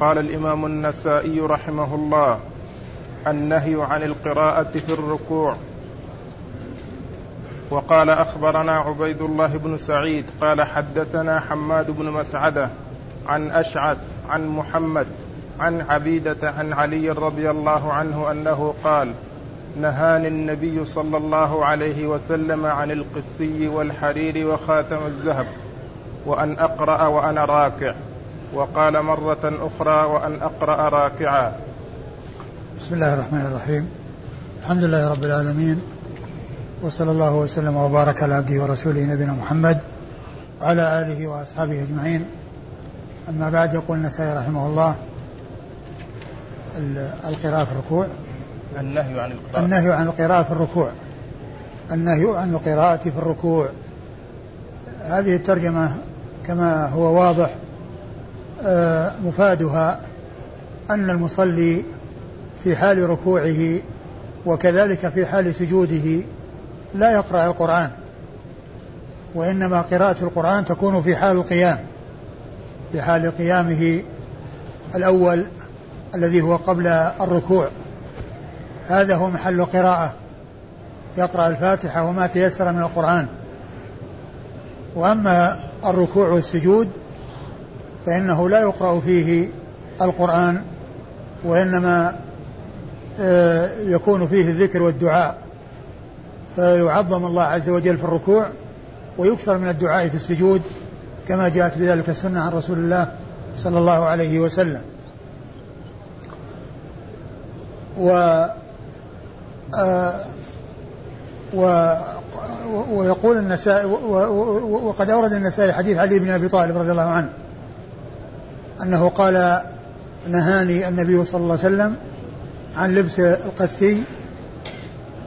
قال الإمام النسائي رحمه الله: النهي عن القراءة في الركوع. وقال أخبرنا عبيد الله بن سعيد قال حدثنا حماد بن مسعده عن أشعث عن محمد عن عبيدة عن علي رضي الله عنه أنه قال: نهاني النبي صلى الله عليه وسلم عن القسي والحرير وخاتم الذهب، وأن أقرأ وأنا راكع، وقال مرة أخرى: وأن أقرأ راكعا. بسم الله الرحمن الرحيم، الحمد لله رب العالمين، وصلى الله وسلم وبارك على عبده ورسوله نبينا محمد وعلى آله وأصحابه أجمعين. أما بعد، يقول النسائي رحمه الله: القراءة في الركوع، النهي عن القراءة في الركوع، النهي عن القراءة في الركوع. هذه الترجمة كما هو واضح مفادها أن المصلي في حال ركوعه وكذلك في حال سجوده لا يقرأ القرآن، وإنما قراءة القرآن تكون في حال القيام، في حال قيامه الأول الذي هو قبل الركوع، هذا هو محل قراءة، يقرأ الفاتحة وما تيسر من القرآن. وأما الركوع والسجود فإنه لا يقرأ فيه القرآن، وإنما يكون فيه الذكر والدعاء، فيعظم الله عز وجل في الركوع ويكثر من الدعاء في السجود، كما جاءت بذلك السنة عن رسول الله صلى الله عليه وسلم. ويقول النسائي، وقد أورد النسائي حديث علي بن أبي طالب رضي الله عنه أنه قال: نهاني النبي صلى الله عليه وسلم عن لبس القسي،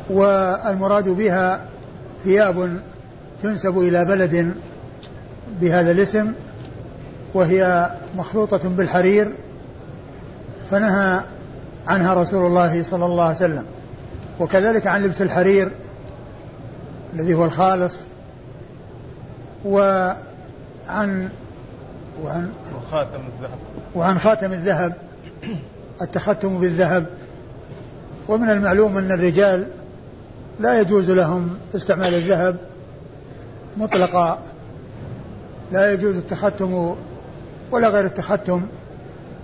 والمراد بها ثياب تنسب إلى بلد بهذا الاسم، وهي مخلوطة بالحرير، فنهى عنها رسول الله صلى الله عليه وسلم. وكذلك عن لبس الحرير الذي هو الخالص، وعن خاتم الذهب، التختم بالذهب. ومن المعلوم أن الرجال لا يجوز لهم استعمال الذهب مطلقا، لا يجوز التختم ولا غير التختم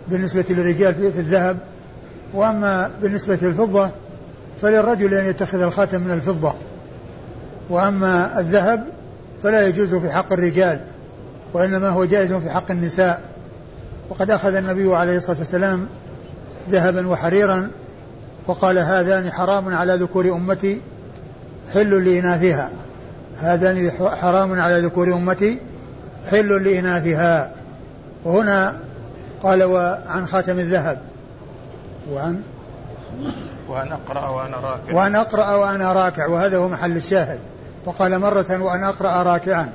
بالنسبة للرجال في الذهب. وأما بالنسبة للفضة فللرجل أن يتخذ الخاتم من الفضة، وأما الذهب فلا يجوز في حق الرجال، وإنما هو جائز في حق النساء. وقد أخذ النبي عليه الصلاة والسلام ذهبا وحريرا وقال: هذان حرام على ذكور أمتي حل لإناثها، هذان حرام على ذكور أمتي حل لإناثها. وهنا قال: وعن خاتم الذهب، وأن أقرأ وأنا راكع، وهذا هو محل الشاهد. وقال مرة: وأن أقرأ راكعا،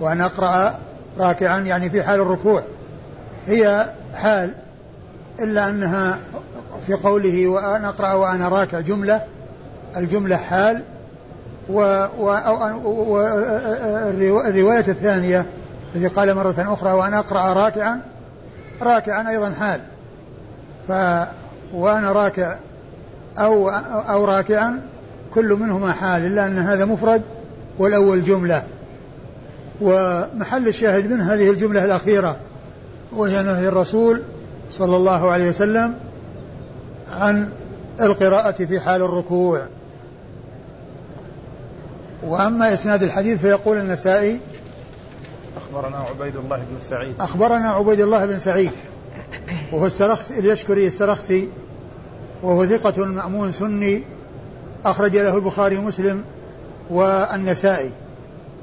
وأن أقرأ راكعا يعني في حال الركوع، هي حال، إلا أنها في قوله وأن أقرأ وأنا راكع جملة، الجملة حال، والرواية الثانية التي قال مرة أخرى: وأن أقرأ راكعا، راكعا أيضا حال. وأنا راكع أو راكعا كل منهما حال، إلا أن هذا مفرد والأول جملة. ومحل الشاهد من هذه الجملة الأخيرة، وهي نهي الرسول صلى الله عليه وسلم عن القراءة في حال الركوع. وأما إسناد الحديث فيقول النسائي: أخبرنا عبيد الله بن سعيد، وهو اليشكري السرخسي، وهو ثقة مأمون سني، أخرج له البخاري ومسلم والنسائي،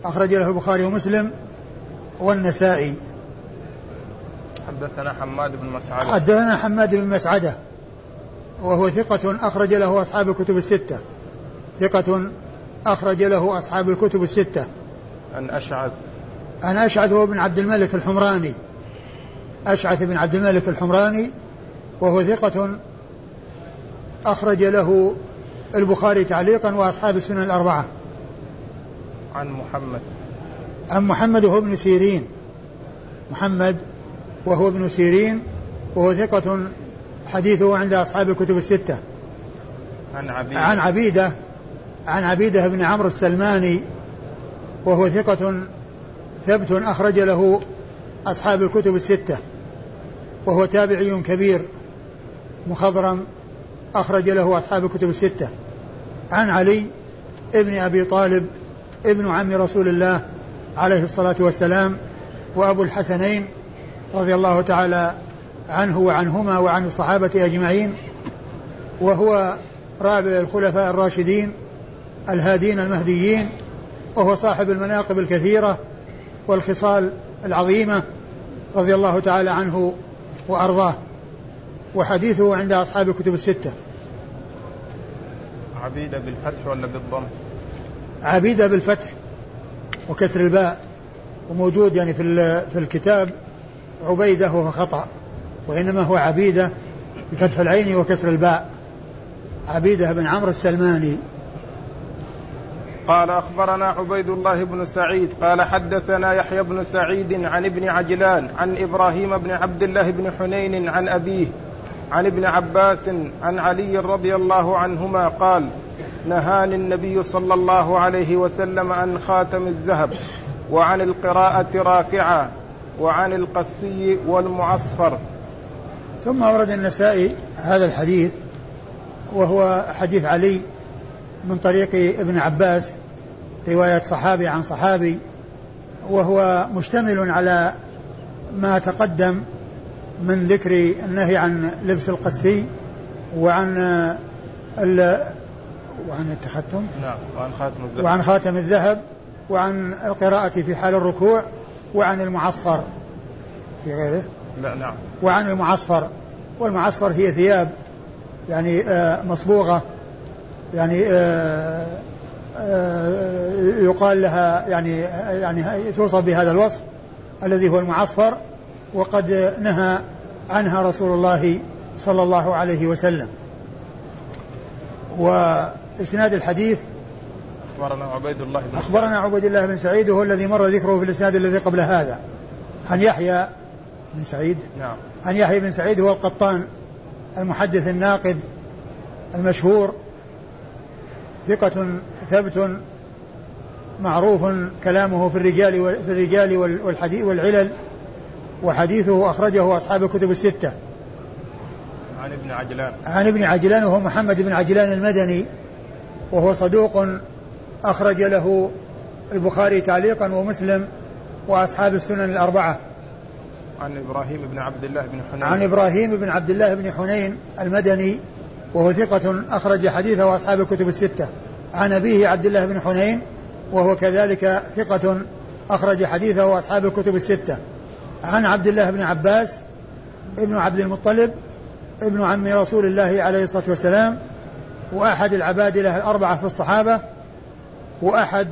أخرج له البخاري ومسلم والنسائي. حدثنا حماد بن مسعده، وهو ثقة أخرج له أصحاب الكتب الستة، عن أشعث هو بن عبد الملك الحمراني، أشعث بن عبد الملك الحمراني، وهو ثقة أخرج له البخاري تعليقا وأصحاب السنن الأربعة. عن محمد وهو ابن سيرين، وهو ابن سيرين وهو ثقة حديثه عند أصحاب الكتب الستة. عن عبيدة بن عمرو السلماني وهو ثقة ثبت أخرج له أصحاب الكتب الستة، وهو تابعي كبير مخضرم أخرج له أصحاب الكتب الستة. عن علي ابن أبي طالب ابن عم رسول الله عليه الصلاة والسلام وأبو الحسنين رضي الله تعالى عنه وعنهما وعن الصحابة أجمعين، وهو رابع الخلفاء الراشدين الهادين المهديين، وهو صاحب المناقب الكثيرة والخصال العظيمة رضي الله تعالى عنه وأرضاه، وحديثه عند أصحاب الكتب الستة. عبيدة بالفتح ولا بالضم؟ عبيدة بالفتح وكسر الباء، وموجود يعني في الكتاب عبيدة وخطأ، وإنما هو عبيدة بفتح العين وكسر الباء. عبيدة بن عمرو السلماني. قال أخبرنا عبيد الله بن سعيد قال حدثنا يحيى بن سعيد عن ابن عجلان عن إبراهيم بن عبد الله بن حنين عن أبيه عن ابن عباس عن علي رضي الله عنهما قال نهاني النبي صلى الله عليه وسلم عن خاتم الذهب وعن القراءة راكعة وعن القسي والمعصفر. ثم ورد النسائي هذا الحديث وهو حديث علي من طريق ابن عباس رواية صحابي عن صحابي، وهو مشتمل على ما تقدم من ذكر النهي عن لبس القسي وعن التختم وعن خاتم الذهب وعن القراءة في حال الركوع وعن المعصفر في غيره وعن المعصفر. والمعصفر هي ثياب يعني مصبوغة يعني يقال لها يعني توصف بهذا الوصف الذي هو المعصفر، وقد نهى عنها رسول الله صلى الله عليه وسلم. وإسناد الحديث أخبرنا عبيد الله بن سعيد وهو الذي مر ذكره في الإسناد الذي قبل هذا. عن يحيى بن سعيد عن يحيى بن سعيد هو القطان المحدث الناقد المشهور، ثقة ثبت معروف كلامه في الرجال والعلل، وحديثه أخرجه أصحاب الكتب الستة. عن ابن عجلان وهو محمد بن عجلان المدني، وهو صدوق أخرج له البخاري تعليقا ومسلم وأصحاب السنن الأربعة. عن إبراهيم بن عبد الله بن حنين المدني وهو ثقة أخرج حديثه وأصحاب الكتب الستة. عن أبيه عبد الله بن حنين وهو كذلك ثقة أخرج حديثه وأصحاب الكتب الستة. عن عبد الله بن عباس ابن عبد المطلب ابن عم رسول الله عليه الصلاة والسلام، وأحد العبادلة الأربعة في الصحابة، وأحد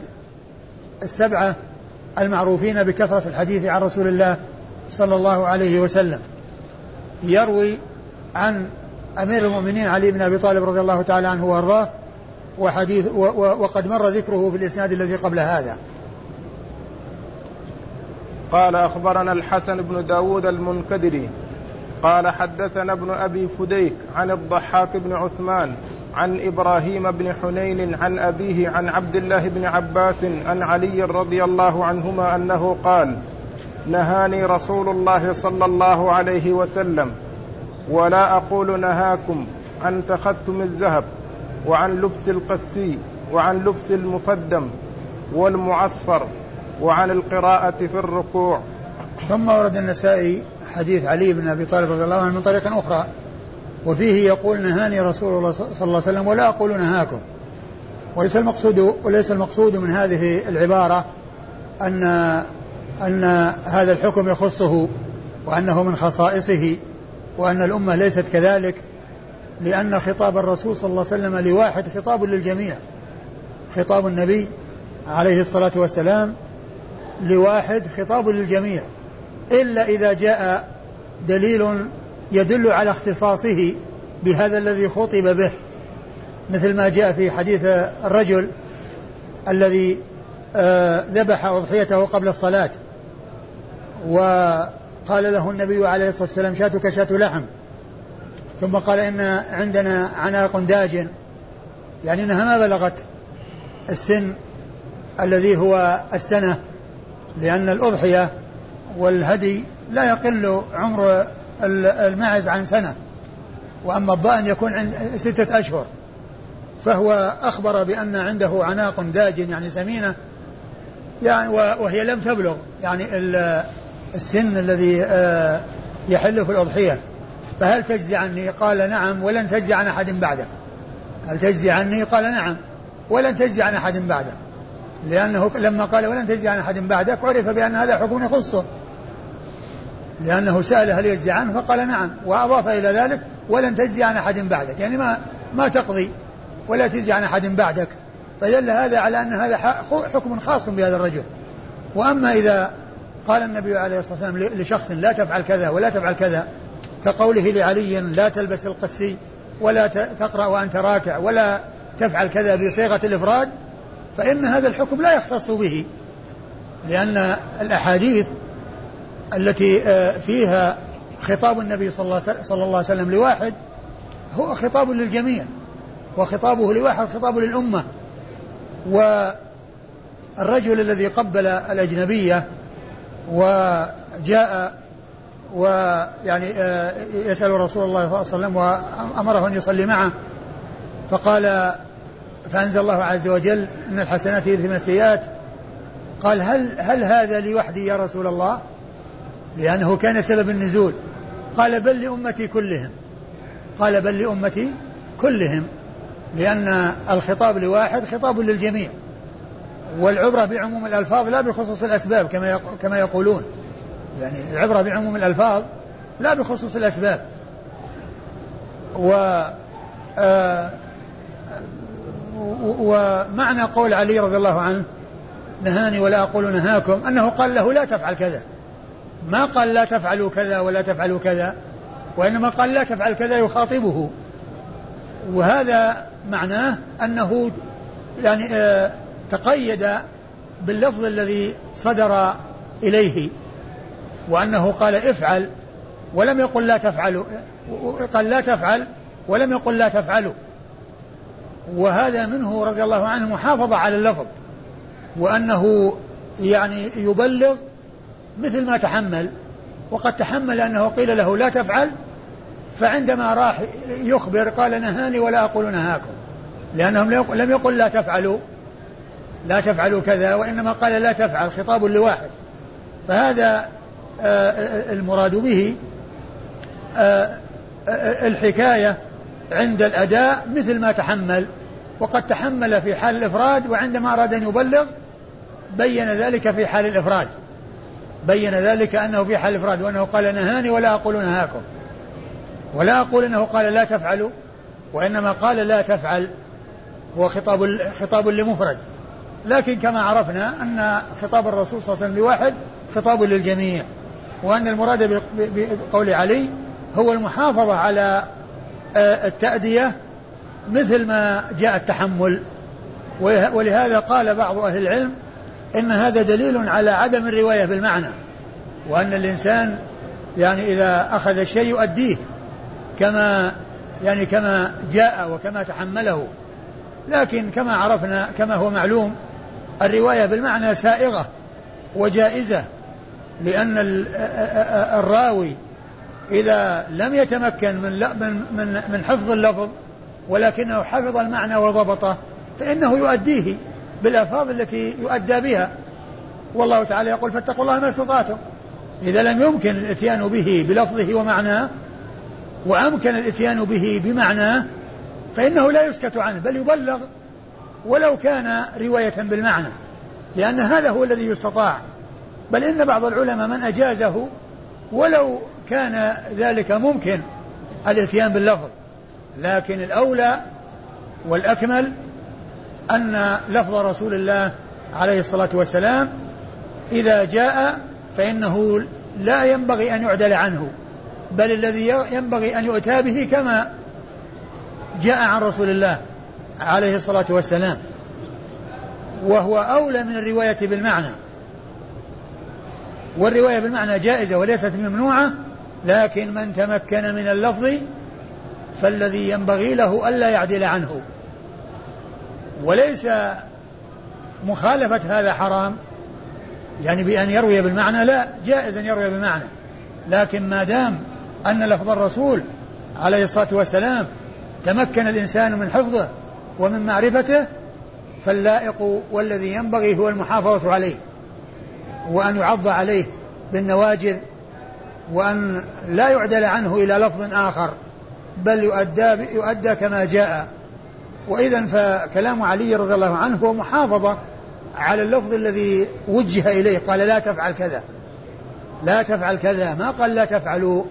السبعة المعروفين بكثرة الحديث عن رسول الله صلى الله عليه وسلم. يروي عن أمير المؤمنين علي بن أبي طالب رضي الله تعالى عنه وأرضاه، وقد مر ذكره في الإسناد الذي قبل هذا. قال أخبرنا الحسن بن داود المنكدري قال حدثنا ابن أبي فديك عن الضحاك بن عثمان عن إبراهيم بن حنين عن أبيه عن عبد الله بن عباس عن علي رضي الله عنهما أنه قال نهاني رسول الله صلى الله عليه وسلم ولا أقول نهاكم عن تختم الذهب وعن لبس القسي وعن لبس المفدم والمعصفر وعن القراءة في الركوع. ثم ورد النسائي حديث علي بن أبي طالب رضي الله عنه من طريق أخرى، وفيه يقول نهاني رسول الله صلى الله عليه وسلم ولا أقول نهاكم. وليس المقصود من هذه العبارة أن هذا الحكم يخصه وأنه من خصائصه وأن الأمة ليست كذلك، لأن خطاب الرسول صلى الله عليه وسلم لواحد خطاب للجميع، خطاب النبي عليه الصلاة والسلام لواحد خطاب للجميع، إلا إذا جاء دليل يدل على اختصاصه بهذا الذي خطب به، مثل ما جاء في حديث الرجل الذي ذبح أضحيته قبل الصلاة، و قال له النبي عليه الصلاة والسلام شاتك شات لحم. ثم قال إن عندنا عناق داجن, يعني إنها ما بلغت السن الذي هو السنة, لأن الأضحية والهدي لا يقل عمر المعز عن سنة, وأما الضأن يكون عند 6 أشهر. فهو أخبر بأن عنده عناق داجن يعني سمينة, يعني وهي لم تبلغ يعني السن الذي يحل في الأضحية. فهل تجزي عني؟ قال نعم ولن تجزي عن أحد بعده. هل تجزي عني؟ قال نعم ولن تجزي عن أحد بعده, لأنه لما قال ولن تجزي عن أحد بعدك عرف بأن هذا حكم يخصه, لأنه سأل هل يجزي عنه فقال نعم, وأضاف إلى ذلك ولن تجزي عن أحد بعدك, يعني ما تقضي ولا تجزي عن أحد بعدك. فدل هذا على أن هذا حكم خاص بهذا الرجل. وأما إذا قال النبي عليه الصلاة والسلام لشخص لا تفعل كذا ولا تفعل كذا, كقوله لعلي لا تلبس القسي ولا تقرأ وأنت راكع ولا تفعل كذا بصيغة الإفراد, فإن هذا الحكم لا يختص به, لأن الأحاديث التي فيها خطاب النبي صلى الله عليه وسلم لواحد هو خطاب للجميع, وخطابه لواحد خطاب للأمة. والرجل الذي قبل الأجنبية وجاء ويعني يسأل رسول الله صلى الله عليه وسلم وأمره أن يصلي معه, فقال فأنزل الله عز وجل إن الحسنات يذهبن السيئات, قال هل هذا لوحدي يا رسول الله؟ لأنه كان سبب النزول. قال بل لأمتي كلهم, قال بل لأمتي كلهم, لأن الخطاب لواحد خطاب للجميع, والعبرة بعموم الألفاظ لا بخصوص الأسباب كما يقولون, يعني العبرة بعموم الألفاظ لا بخصوص الأسباب. ومعنى قول علي رضي الله عنه نهاني ولا أقول نهاكم أنه قال له لا تفعل كذا, ما قال لا تفعلوا كذا ولا تفعلوا كذا, وإنما قال لا تفعل كذا يخاطبه, وهذا معناه أنه يعني تقيد باللفظ الذي صدر إليه, وأنه قال افعل ولم يقل لا تفعلوا, قال لا تفعل ولم يقل لا تفعلوا, وهذا منه رضي الله عنه محافظة على اللفظ, وأنه يعني يبلغ مثل ما تحمل. وقد تحمل أنه قيل له لا تفعل, فعندما راح يخبر قال نهاني ولا أقول نهاكم, لأنهم لم يقل لا تفعلوا كذا, وإنما قال لا تفعل خطاب لواحد. فهذا المراد به الحكاية عند الأداء مثل ما تحمل, وقد تحمل في حال الإفراد, وعندما أراد أن يبلغ بين ذلك في حال الإفراد, بين ذلك أنه في حال الإفراد, وأنه قال نهاني ولا أقول نهاكم, ولا أقول أنه قال لا تفعلوا, وإنما قال لا تفعل هو خطاب لمفرد. لكن كما عرفنا أن خطاب الرسول صلى الله عليه وسلم لواحد خطاب للجميع, وأن المراد بقول علي هو المحافظة على التأدية مثل ما جاء التحمل. ولهذا قال بعض أهل العلم إن هذا دليل على عدم الرواية بالمعنى, وأن الإنسان يعني إذا أخذ الشيء يؤديه كما جاء وكما تحمله. لكن كما عرفنا كما هو معلوم الرواية بالمعنى سائغة وجائزة, لأن الراوي إذا لم يتمكن من حفظ اللفظ ولكنه حفظ المعنى وضبطه فإنه يؤديه بالألفاظ التي يؤدى بها, والله تعالى يقول فاتقوا الله ما استطعتم. إذا لم يمكن الإتيان به بلفظه ومعناه وأمكن الإتيان به بمعناه فإنه لا يسكت عنه بل يبلغ ولو كان رواية بالمعنى, لأن هذا هو الذي يستطاع. بل إن بعض العلماء من أجازه ولو كان ذلك ممكن الإتيان باللفظ, لكن الأولى والأكمل أن لفظ رسول الله عليه الصلاة والسلام إذا جاء فإنه لا ينبغي أن يعدل عنه, بل الذي ينبغي أن يؤتى به كما جاء عن رسول الله عليه الصلاة والسلام, وهو أولى من الرواية بالمعنى. والرواية بالمعنى جائزة وليست ممنوعة، لكن من تمكن من اللفظ فالذي ينبغي له ألا يعدل عنه. وليس مخالفة هذا حرام يعني بأن يروي بالمعنى، لا، جائز أن يروي بالمعنى، لكن ما دام أن لفظ الرسول عليه الصلاة والسلام تمكن الإنسان من حفظه ومن معرفته، فاللائق والذي ينبغي هو المحافظة عليه، وأن يعض عليه بالنواجذ، وأن لا يعدل عنه إلى لفظ آخر، بل يؤدى كما جاء. وإذن فكلام علي رضي الله عنه هو محافظة على اللفظ الذي وجه إليه، قال لا تفعل كذا، لا تفعل كذا، ما قال لا تفعلوا.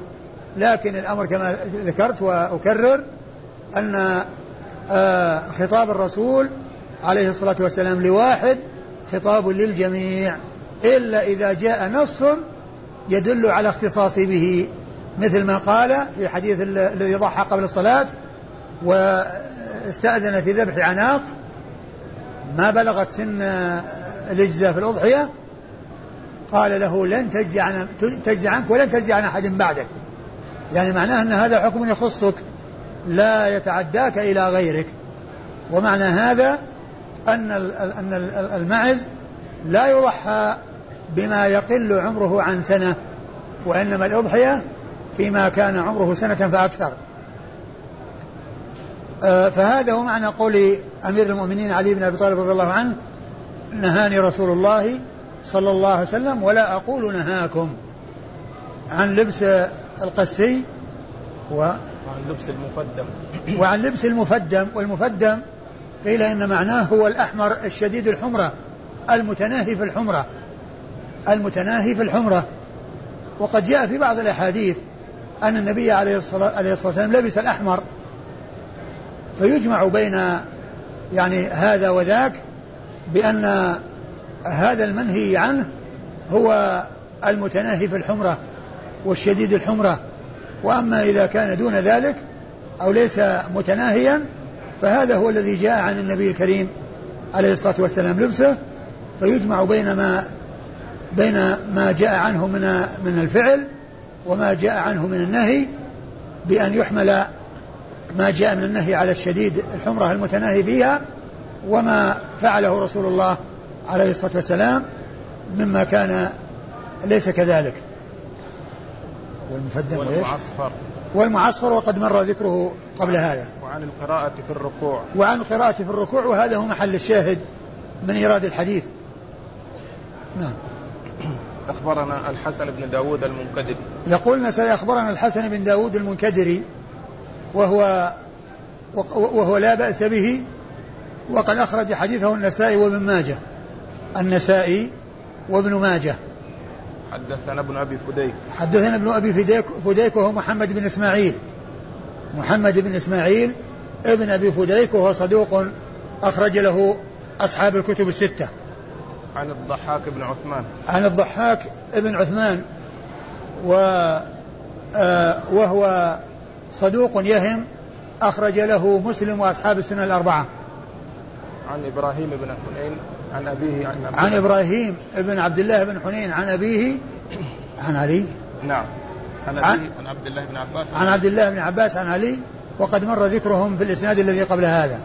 لكن الأمر كما ذكرت وأكرر أن خطاب الرسول عليه الصلاة والسلام لواحد خطاب للجميع، إلا إذا جاء نص يدل على اختصاص به، مثل ما قال في حديث الذي ضحى قبل الصلاة واستأذن في ذبح عناق ما بلغت سن الإجزاء في الأضحية، قال له لن تجزي عنك ولن تجزي عن أحد بعدك، يعني معناه أن هذا حكم يخصك لا يتعداك إلى غيرك. ومعنى هذا أن المعز لا يضحى بما يقل عمره عن سنة، وإنما الأضحية فيما كان عمره سنة فأكثر. فهذا هو معنى قول أمير المؤمنين علي بن أبي طالب رضي الله عنه: نهاني رسول الله صلى الله عليه وسلم ولا أقول نهاكم عن لبس القسي وعن لبس المفدم. والمفدم قيل إن معناه هو الأحمر الشديد الحمرة، المتناهي في الحمرة، المتناهي في الحمرة. وقد جاء في بعض الأحاديث أن النبي عليه الصلاة والسلام لبس الأحمر، فيجمع بين يعني هذا وذاك بأن هذا المنهي عنه هو المتناهي في الحمرة والشديد الحمرة، وأما إذا كان دون ذلك أو ليس متناهيا فهذا هو الذي جاء عن النبي الكريم عليه الصلاة والسلام لبسه، فيجمع بين ما جاء عنه من الفعل وما جاء عنه من النهي، بأن يحمل ما جاء من النهي على الشديد الحمرة المتناهي فيها، وما فعله رسول الله عليه الصلاة والسلام مما كان ليس كذلك. والمفدم والمعصفر وقد مر ذكره قبل هذا. وعن القراءة في الركوع وهذا هو محل الشاهد من إيراد الحديث. نعم. أخبرنا الحسن بن داود المنكدري، يقولنا سيخبرنا الحسن بن داود المنكدري، وهو لا بأس به، وقد أخرج حديثه النسائي وابن ماجه. حدثنا ابن أبي فديك وهو محمد بن إسماعيل ابن أبي فديك، وهو صدوق أخرج له أصحاب الكتب الستة. عن الضحاك بن عثمان وهو صدوق يهم، أخرج له مسلم وأصحاب السنة الأربعة. عن إبراهيم بن حنين عن أبيه عن إبراهيم بن عبد الله بن حنين عن أبيه عن علي. نعم. عن عبد الله بن عباس عن علي، وقد مر ذكرهم في الإسناد الذي قبل هذا.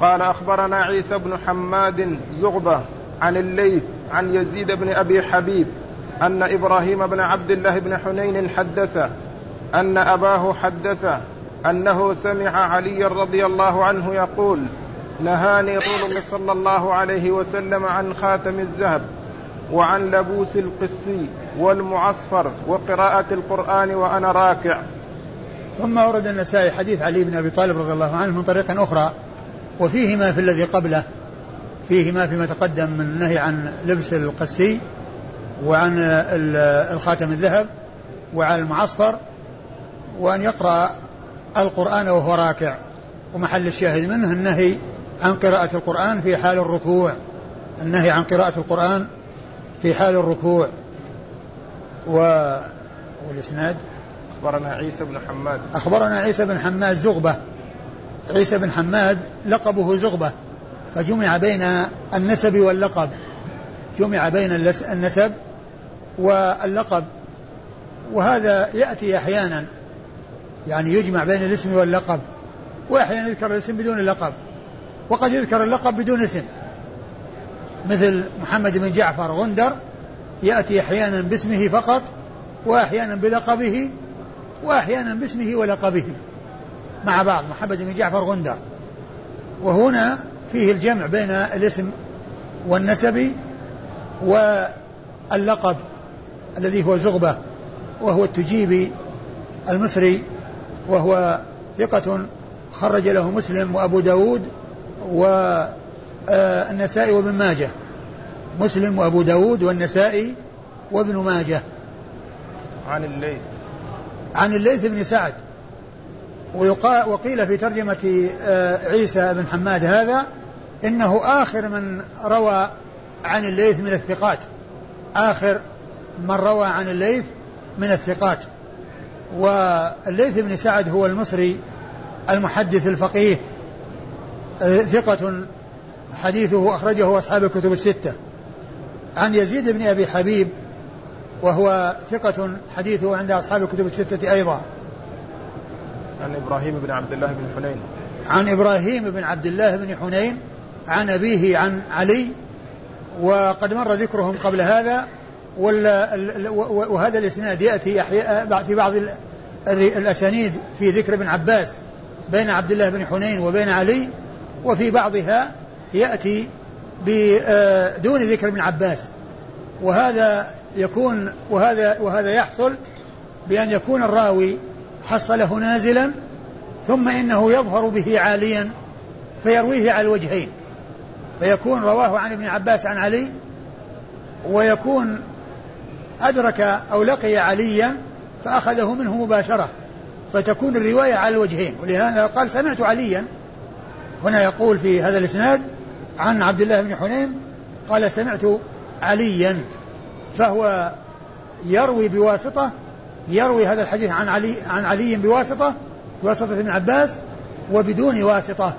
قال أخبرنا عيسى بن حماد زغبة عن الليث عن يزيد بن أبي حبيب أن إبراهيم بن عبد الله بن حنين حدثه أن أباه حدثه أنه سمع علي رضي الله عنه يقول: نهاني رسول الله صلى الله عليه وسلم عن خاتم الذهب وعن لبوس القسي والمعصفر وقراءة القرآن وأنا راكع. ثم ورد النسائي حديث علي بن أبي طالب رضي الله عنه من طريقة أخرى، وفيهما في الذي قبله، فيهما فيما تقدم من النهي عن لبس القسي وعن الخاتم الذهب وعن المعصفر، وأن يقرأ القرآن وهو راكع. ومحل الشاهد منه النهي عن قراءة القرآن في حال الركوع، والإسناد أخبرنا عيسى بن حماد زغبة. عيسى بن حماد لقبه زغبة، فجمع بين النسب واللقب، جمع بين النسب واللقب، وهذا يأتي أحيانا، يعني يجمع بين الاسم واللقب، وأحيانا يذكر الاسم بدون اللقب، وقد يذكر اللقب بدون اسم، مثل محمد بن جعفر غندر يأتي أحيانا باسمه فقط، وأحيانا بلقبه، وأحيانا باسمه ولقبه مع بعض، محمد بن جعفر غندر. وهنا فيه الجمع بين الاسم والنسب واللقب الذي هو زغبة، وهو التجيبي المصري، وهو ثقة خرج له مسلم وأبو داود والنسائي وابن ماجه، مسلم وأبو داود والنسائي وابن ماجه. عن الليث، عن الليث بن سعد، وقيل في ترجمة عيسى بن حماد هذا إنه آخر من روى عن الليث من الثقات، آخر من روى عن الليث من الثقات. والليث بن سعد هو المصري المحدث الفقيه، ثقة حديثه أخرجه أصحاب الكتب الستة. عن يزيد بن أبي حبيب، وهو ثقة حديثه عند أصحاب الكتب الستة أيضا. عن إبراهيم بن عبد الله بن حنين، عن إبراهيم بن عبد الله بن حنين عن أبيه عن علي، وقد مر ذكرهم قبل هذا. وهذا الإسناد يأتي في بعض الأسانيد في ذكر ابن عباس بين عبد الله بن حنين وبين علي، وفي بعضها يأتي بدون ذكر ابن عباس. وهذا يحصل بأن يكون الراوي حصله نازلا، ثم إنه يظهر به عاليا فيرويه على الوجهين، فيكون رواه عن ابن عباس عن علي، ويكون أدرك أو لقي عليا فأخذه منه مباشرة، فتكون الرواية على الوجهين. ولهذا قال سمعت عليا، هنا يقول في هذا الإسناد عن عبد الله بن حنين قال سمعت عليا، فهو يروي بواسطة، يروي هذا الحديث عن علي بواسطة ابن عباس وبدون واسطة.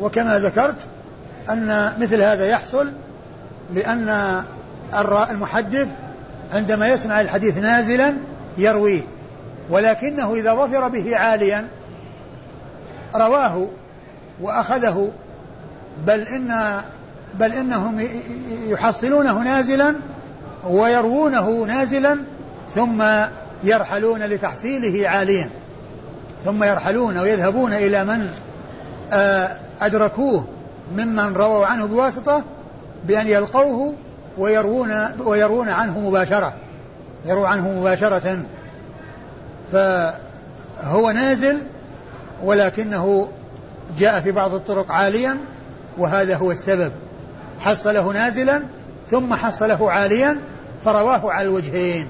وكما ذكرت أن مثل هذا يحصل لأن المحدث عندما يسمع الحديث نازلا يرويه، ولكنه إذا ظفر به عاليا رواه وأخذه، بل إنهم يحصلونه نازلا ويروونه نازلا، ثم يرحلون لتحصيله عاليا، ثم يرحلون ويذهبون إلى من أدركوه ممن رووا عنه بواسطة، بأن يلقوه ويروون عنه مباشرة، يروى عنه مباشرة. فهو نازل ولكنه جاء في بعض الطرق عاليا، وهذا هو السبب، حصله نازلا ثم حصله عاليا فرواه على الوجهين.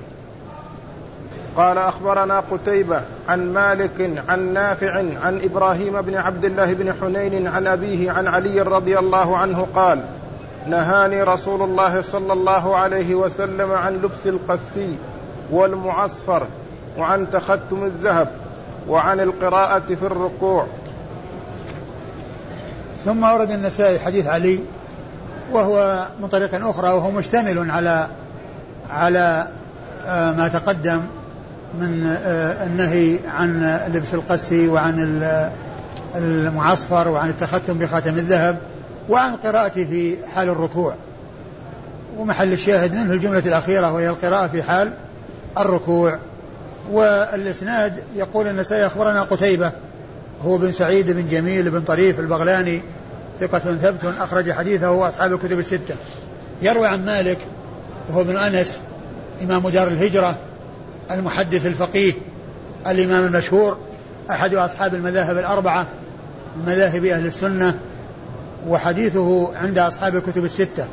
قال أخبرنا قتيبة عن مالك عن نافع عن إبراهيم بن عبد الله بن حنين عن أبيه عن علي رضي الله عنه قال نهاني رسول الله صلى الله عليه وسلم عن لبس القسي والمعصفر وعن تختم الذهب وعن القراءة في الركوع. ثم أورد النسائي حديث علي، وهو من طريق أخرى، وهو مشتمل على ما تقدم من النهي عن لبس القسي وعن المعصفر وعن التختم بخاتم الذهب وعن قراءة في حال الركوع، ومحل الشاهد منه الجملة الأخيرة وهي القراءة في حال الركوع. والإسناد يقول النسائي أخبرنا قتيبة هو بن سعيد بن جميل بن طريف البغلاني، ثقة ثبت أخرج حديثه أصحاب الكتب الستة. يروي عن مالك وهو ابن أنس إمام دار الهجرة المحدث الفقيه الإمام المشهور، أحد أصحاب المذاهب الأربعة مذاهب أهل السنة، وحديثه عند أصحاب الكتب الستة.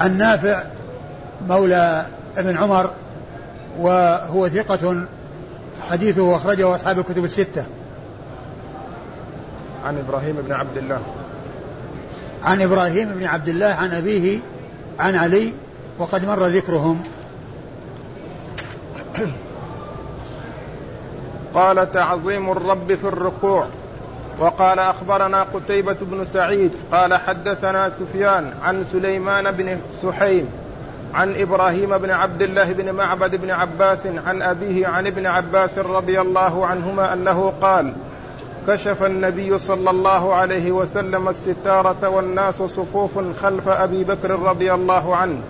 عن نافع مولى ابن عمر، وهو ثقة حديثه أخرجه أصحاب الكتب الستة. عن إبراهيم بن عبد الله عن أبيه عن علي، وقد مر ذكرهم. قال تعظيم الرب في الركوع. وقال أخبرنا قتيبة بن سعيد قال حدثنا سفيان عن سليمان بن سحين عن إبراهيم بن عبد الله بن معبد بن عباس عن أبيه عن ابن عباس رضي الله عنهما أنه قال: كشف النبي صلى الله عليه وسلم الستارة والناس صفوف خلف أبي بكر رضي الله عنه،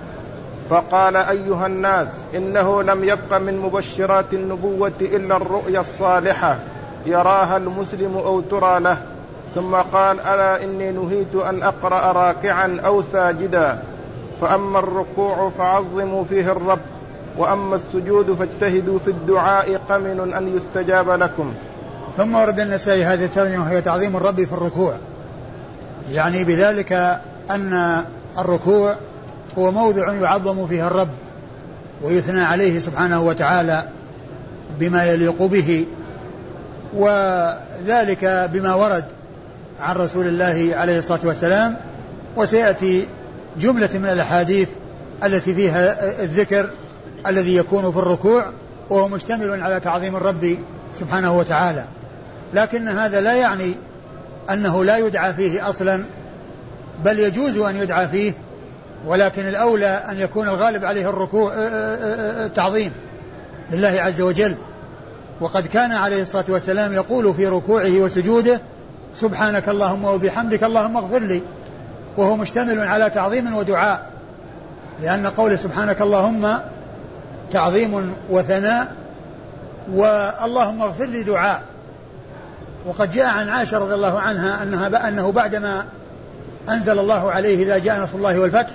فقال: أيها الناس، إنه لم يبق من مبشرات النبوة إلا الرؤيا الصالحة يراها المسلم أو ترى له. ثم قال: ألا إني نهيت أن أقرأ راكعا أو ساجدا، فأما الركوع فعظموا فيه الرب، وأما السجود فاجتهدوا في الدعاء، قمن أن يستجاب لكم. ثم ورد النسائي هذه الترجمة وهي تعظيم الرب في الركوع، يعني بذلك أن الركوع هو موضع يعظم فيه الرب ويثنى عليه سبحانه وتعالى بما يليق به، وذلك بما ورد عن رسول الله عليه الصلاة والسلام. وسيأتي جملة من الأحاديث التي فيها الذكر الذي يكون في الركوع وهو مشتمل على تعظيم الرب سبحانه وتعالى، لكن هذا لا يعني أنه لا يدعى فيه أصلا، بل يجوز أن يدعى فيه، ولكن الأولى أن يكون الغالب عليه الركوع تعظيم لله عز وجل. وقد كان عليه الصلاة والسلام يقول في ركوعه وسجوده: سبحانك اللهم وبحمدك اللهم اغفر لي، وهو مشتمل على تعظيم ودعاء، لأن قول سبحانك اللهم تعظيم وثناء، واللهم اغفر لي دعاء. وقد جاء عن عائشة رضي الله عنها أنه بعدما أنزل الله عليه إذا جاء نصر الله والفتح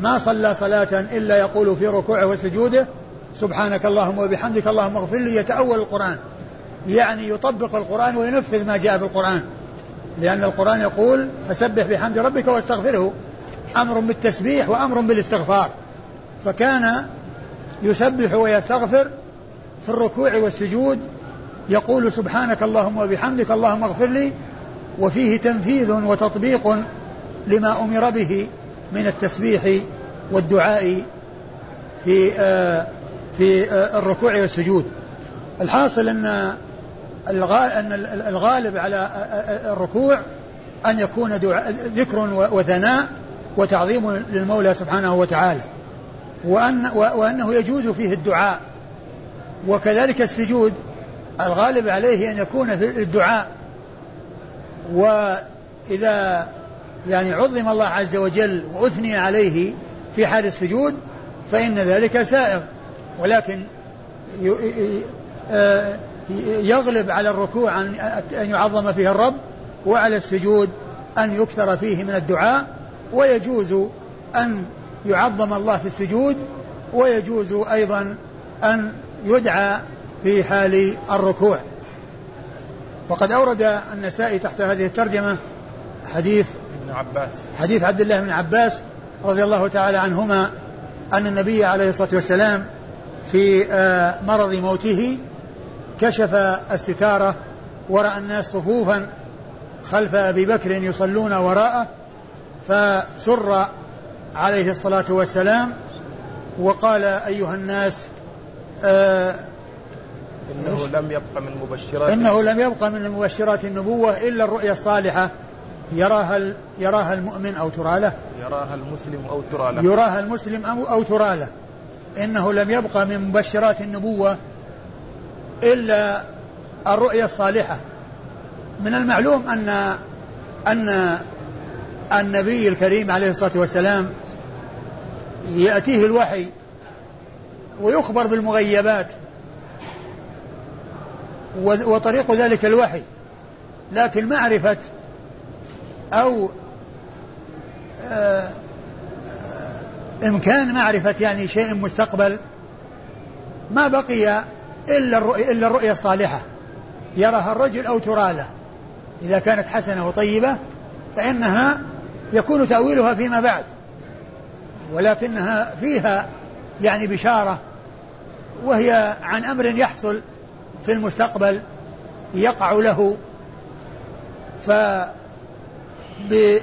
ما صلى صلاة إلا يقول في ركوعه وسجوده: سبحانك اللهم وبحمدك اللهم اغفر لي، يتأول القرآن، يعني يطبق القرآن وينفذ ما جاء بالقرآن، لأن القرآن يقول: فسبح بحمد ربك واستغفره، أمر بالتسبيح وأمر بالاستغفار. فكان يسبح ويستغفر في الركوع والسجود، يقول: سبحانك اللهم وبحمدك اللهم اغفر لي، وفيه تنفيذ وتطبيق لما أمر به من التسبيح والدعاء في الركوع والسجود. الحاصل أن الغالب على الركوع أن يكون ذكر وثناء وتعظيم للمولى سبحانه وتعالى، وأنه يجوز فيه الدعاء. وكذلك السجود الغالب عليه أن يكون في الدعاء، وإذا يعني عظم الله عز وجل وأثني عليه في حال السجود فإن ذلك سائغ، ولكن يغلب على الركوع أن يعظم فيه الرب، وعلى السجود أن يكثر فيه من الدعاء. ويجوز أن يعظم الله في السجود، ويجوز أيضا أن يدعى في حال الركوع. وقد أورد النسائي تحت هذه الترجمة حديث عبد الله بن عباس رضي الله تعالى عنهما أن النبي عليه الصلاة والسلام في مرض موته كشف الستارة ورأى الناس صفوفا خلف أبي بكر يصلون وراءه، فسر عليه الصلاة والسلام وقال: أيها الناس، إنه لم يبق من مبشرات النبوة إلا الرؤيا الصالحة يراها المؤمن أو ترى له، يراها المسلم أو ترى له. إنه لم يبق من مبشرات النبوة إلا الرؤيا الصالحة. من المعلوم أن النبي الكريم عليه الصلاة والسلام يأتيه الوحي ويخبر بالمغيبات وطريق ذلك الوحي، لكن معرفة أو إمكان معرفة يعني شيء مستقبل ما بقي إلا الرؤية الصالحة يراها الرجل أو ترى له. إذا كانت حسنة وطيبة فإنها يكون تأويلها فيما بعد، ولكنها فيها يعني بشارة، وهي عن أمر يحصل في المستقبل يقع له.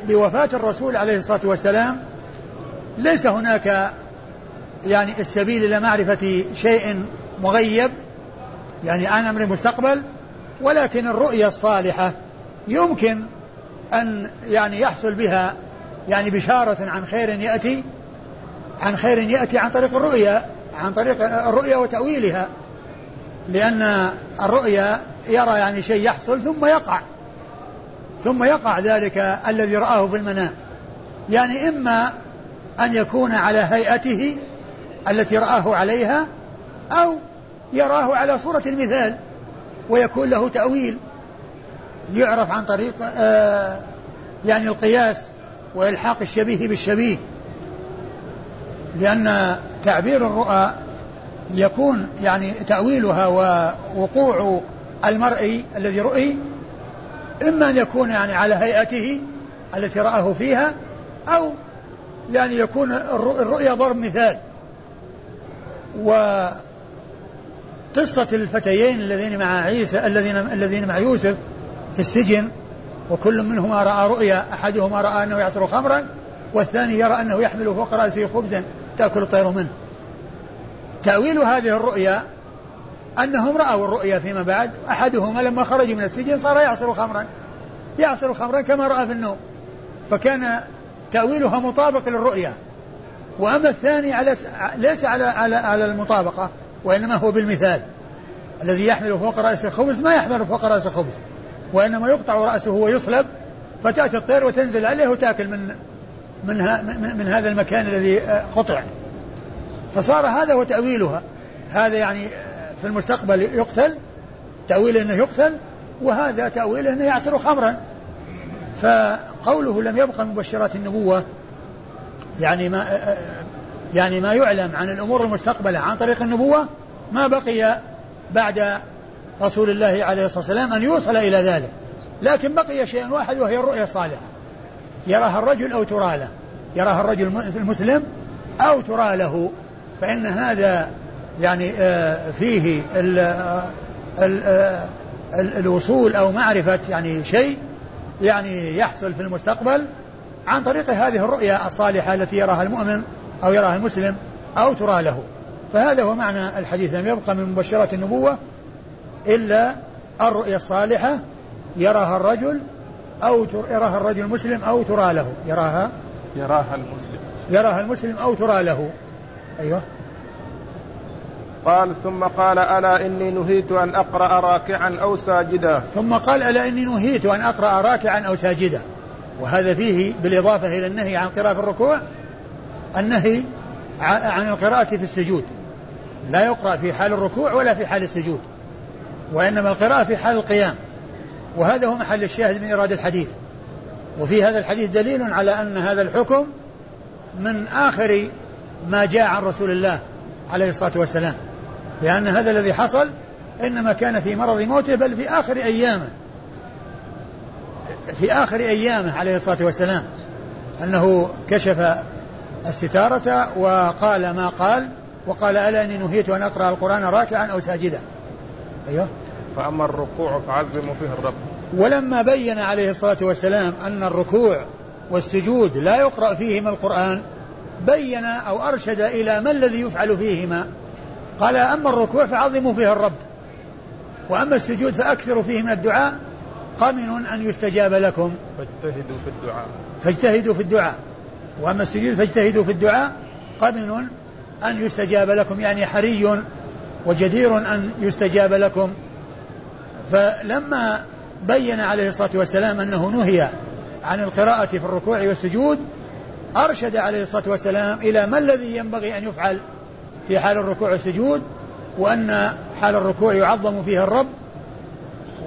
فبوفاة الرسول عليه الصلاة والسلام ليس هناك يعني السبيل إلى معرفة شيء مغيب يعني عن أمر المستقبل، ولكن الرؤيا الصالحة يمكن أن يعني يحصل بها يعني بشارة عن خير يأتي عن طريق الرؤيا وتأويلها، لأن الرؤيا يرى يعني شيء يحصل ثم يقع ذلك الذي رآه في المنام، يعني إما أن يكون على هيئته التي رآه عليها أو يراه على صورة المثال ويكون له تأويل يعرف عن طريق يعني القياس وإلحاق الشبيه بالشبيه، لأن تعبير الرؤى يكون يعني تأويلها ووقوع المرئي الذي رؤي إما أن يكون يعني على هيئته التي رآه فيها أو يعني يكون الرؤيا ضرب مثال. وقصة الفتيين الذين مع يوسف في السجن، وكل منهما رأى رؤيا، أحدهما رأى أنه يعصر خمرا والثاني يرى أنه يحمل فوق رأسه خبزا تأكل الطير منه. تأويل هذه الرؤيا أنهم رأوا الرؤيا فيما بعد، أحدهما لما خرج من السجن صار يعصر خمرا كما رأى في النوم، فكان تأويلها مطابق للرؤيا. وأما الثاني ليس على المطابقة، وإنما هو بالمثال. الذي يحمل فوق رأسه خبز ما يحمل فوق رأسه خبز، وإنما يقطع رأسه ويصلب فتأتي الطير وتنزل عليه وتأكل من هذا المكان الذي قطع. فصار هذا هو تأويلها، هذا يعني في المستقبل يقتل، تأويل أنه يقتل، وهذا تأويل أنه يعصر خمرا. فقوله لم يبق مبشرات النبوة يعني ما يعلم عن الأمور المستقبلة عن طريق النبوة ما بقي بعد رسول الله عليه الصلاة والسلام أن يوصل إلى ذلك، لكن بقي شيء واحد وهي الرؤيا الصالحة يراها الرجل أو ترى له، يراها الرجل المسلم أو ترى له، فإن هذا يعني فيه الوصول أو معرفة يعني شيء يعني يحصل في المستقبل عن طريق هذه الرؤيا الصالحة التي يراها المؤمن أو يراها المسلم أو ترى له. فهذا هو معنى الحديث، لم يبقى من مبشرات النبوة إلا الرؤيا الصالحة يراها الرجل المسلم أو ترى له، يراها المسلم أو ترى له. أيوه. قال ثم قال ألا إني نهيت أن أقرأ راكعا أو ساجدا. ثم قال ألا إني نهيت أن أقرأ راكعا أو ساجدا، وهذا فيه بالإضافة إلى النهي عن قراءة الركوع النهي عن القراءة في السجود، لا يقرأ في حال الركوع ولا في حال السجود، وإنما القراءة في حال القيام، وهذا هو محل الشاهد من إرادة الحديث. وفي هذا الحديث دليل على أن هذا الحكم من آخر ما جاء عن رسول الله عليه الصلاة والسلام، لأن هذا الذي حصل إنما كان في مرض موته، بل في آخر أيامه عليه الصلاة والسلام أنه كشف الستارة وقال ما قال، وقال ألا إني نهيت أن أقرأ القرآن راكعا أو ساجدا. أيوه. فأما الركوع فعظموا فيه الرب. ولما بين عليه الصلاة والسلام أن الركوع والسجود لا يقرأ فيهما القرآن بين أو أرشد إلى ما الذي يفعل فيهما، قال أما الركوع فعظموا فيه الرب، وأما السجود فأكثروا فيه من الدعاء، قمن أن يستجاب لكم فاجتهدوا في الدعاء، وأما السجود فاجتهدوا في الدعاء قمن أن يستجاب لكم، يعني حري وجدير أن يستجاب لكم. فلما بين عليه الصلاة والسلام أنه نهي عن القراءة في الركوع والسجود أرشد عليه الصلاة والسلام إلى ما الذي ينبغي أن يفعل في حال الركوع والسجود، وأن حال الركوع يعظم فيه الرب،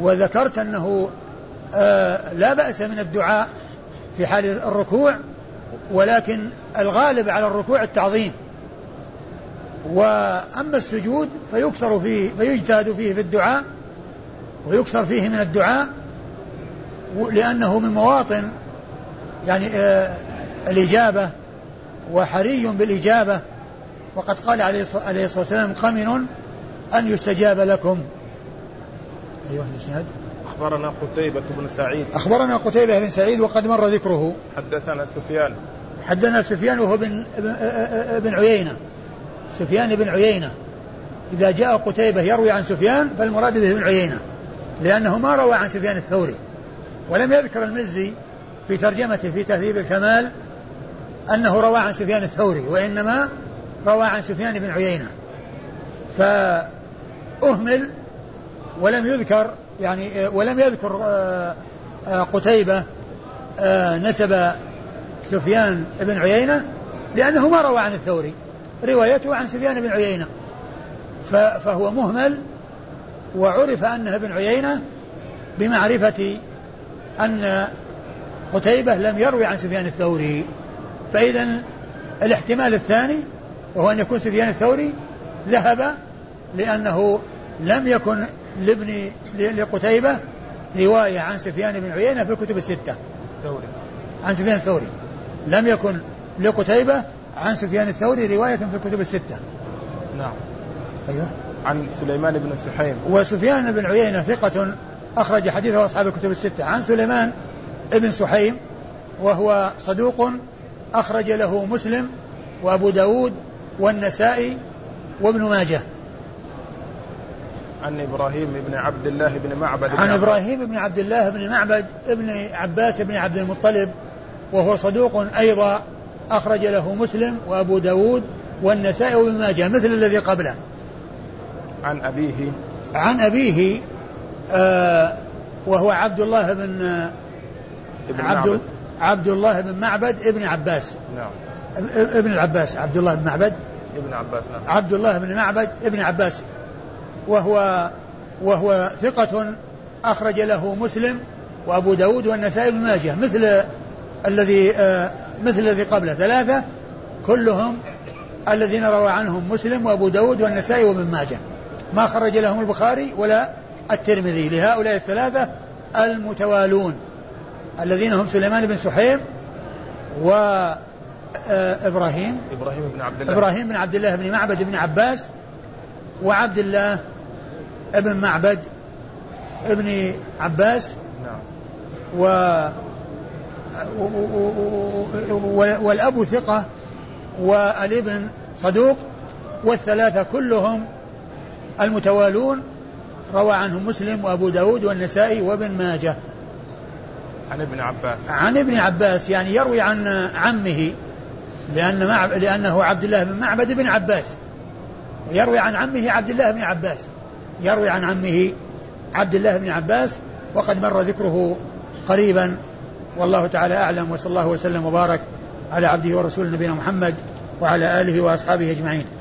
وذكرت أنه لا بأس من الدعاء في حال الركوع، ولكن الغالب على الركوع التعظيم، وأما السجود فيجتهد فيه في الدعاء ويكثر فيه من الدعاء، لأنه من مواطن يعني الإجابة وحري بالإجابة، وقد قال عليه الصلاة والسلام قمن أن يستجاب لكم. أيها الإسناد. أخبرنا قتيبة بن سعيد وقد مر ذكره. حدثنا سفيان وهو بن عيينة، سفيان بن عيينة. إذا جاء قتيبة يروي عن سفيان فالمراد به بن عيينة، لأنه ما روى عن سفيان الثوري، ولم يذكر المزي في ترجمته في تهذيب الكمال أنه روى عن سفيان الثوري، وإنما روى عن سفيان بن عيينة، فأهمل ولم يذكر، يعني ولم يذكر قتيبة نسب سفيان بن عيينة لأنه ما روى عن الثوري، روايته عن سفيان بن عيينة، فهو مهمل. وعرف أنه ابن عيينة بمعرفة أن قتيبة لم يروي عن سفيان الثوري. فإذا الاحتمال الثاني وهو أن يكون سفيان الثوري ذهب، لأنه لم يكن لقتيبة رواية عن سفيان بن عيينة في الكتب الستة عن سفيان الثوري، لم يكن لقتيبة عن سفيان الثوري رواية في الكتب الستة. نعم. أيوه. عن سليمان بن سحين. وسفيان بن عيينة ثقة أخرج حديثه أصحاب الكتب الستة. عن سليمان بن سحين وهو صدوق أخرج له مسلم وأبو داود والنسائي وابن ماجه. عن إبراهيم بن عبد الله بن معبد. عن إبراهيم بن عبد الله بن معبد ابن عباس بن عبد المطلب وهو صدوق أيضا أخرج له مسلم وأبو داود والنسائي وابن ماجه مثل الذي قبله. عن أبيه. عن أبيه وهو عبد الله بن عبد الله بن معبد ابن عباس. نعم. ابن العباس. عبد الله بن معبد ابن عباس. نعم. عبد الله بن معبد ابن عباس وهو ثقة أخرج له مسلم وأبو داود والنسائي بن ماجه مثل الذي قبله، ثلاثة كلهم الذين روى عنهم مسلم وأبو داود والنسائي وابن ماجه، ما خرج لهم البخاري ولا الترمذي، لهؤلاء الثلاثة المتوالون الذين هم سليمان بن سحيم وإبراهيم إبراهيم بن عبد الله بن معبد بن عباس وعبد الله ابن معبد ابن عباس. نعم. والأب ثقة والابن صدوق، والثلاثة كلهم المتوالون روى عنهم مسلم وأبو داود والنسائي وابن ماجه. عن ابن عباس يعني يروي عن عمه، لأنه عبد الله بن معبد بن عباس، يروي عن عمه عبد الله بن عباس، يروي عن عمه عبد الله بن عباس، وقد مر ذكره قريبا. والله تعالى أعلم، وصلى الله وسلم وبارك على عبده ورسوله نبينا محمد وعلى آله وأصحابه أجمعين.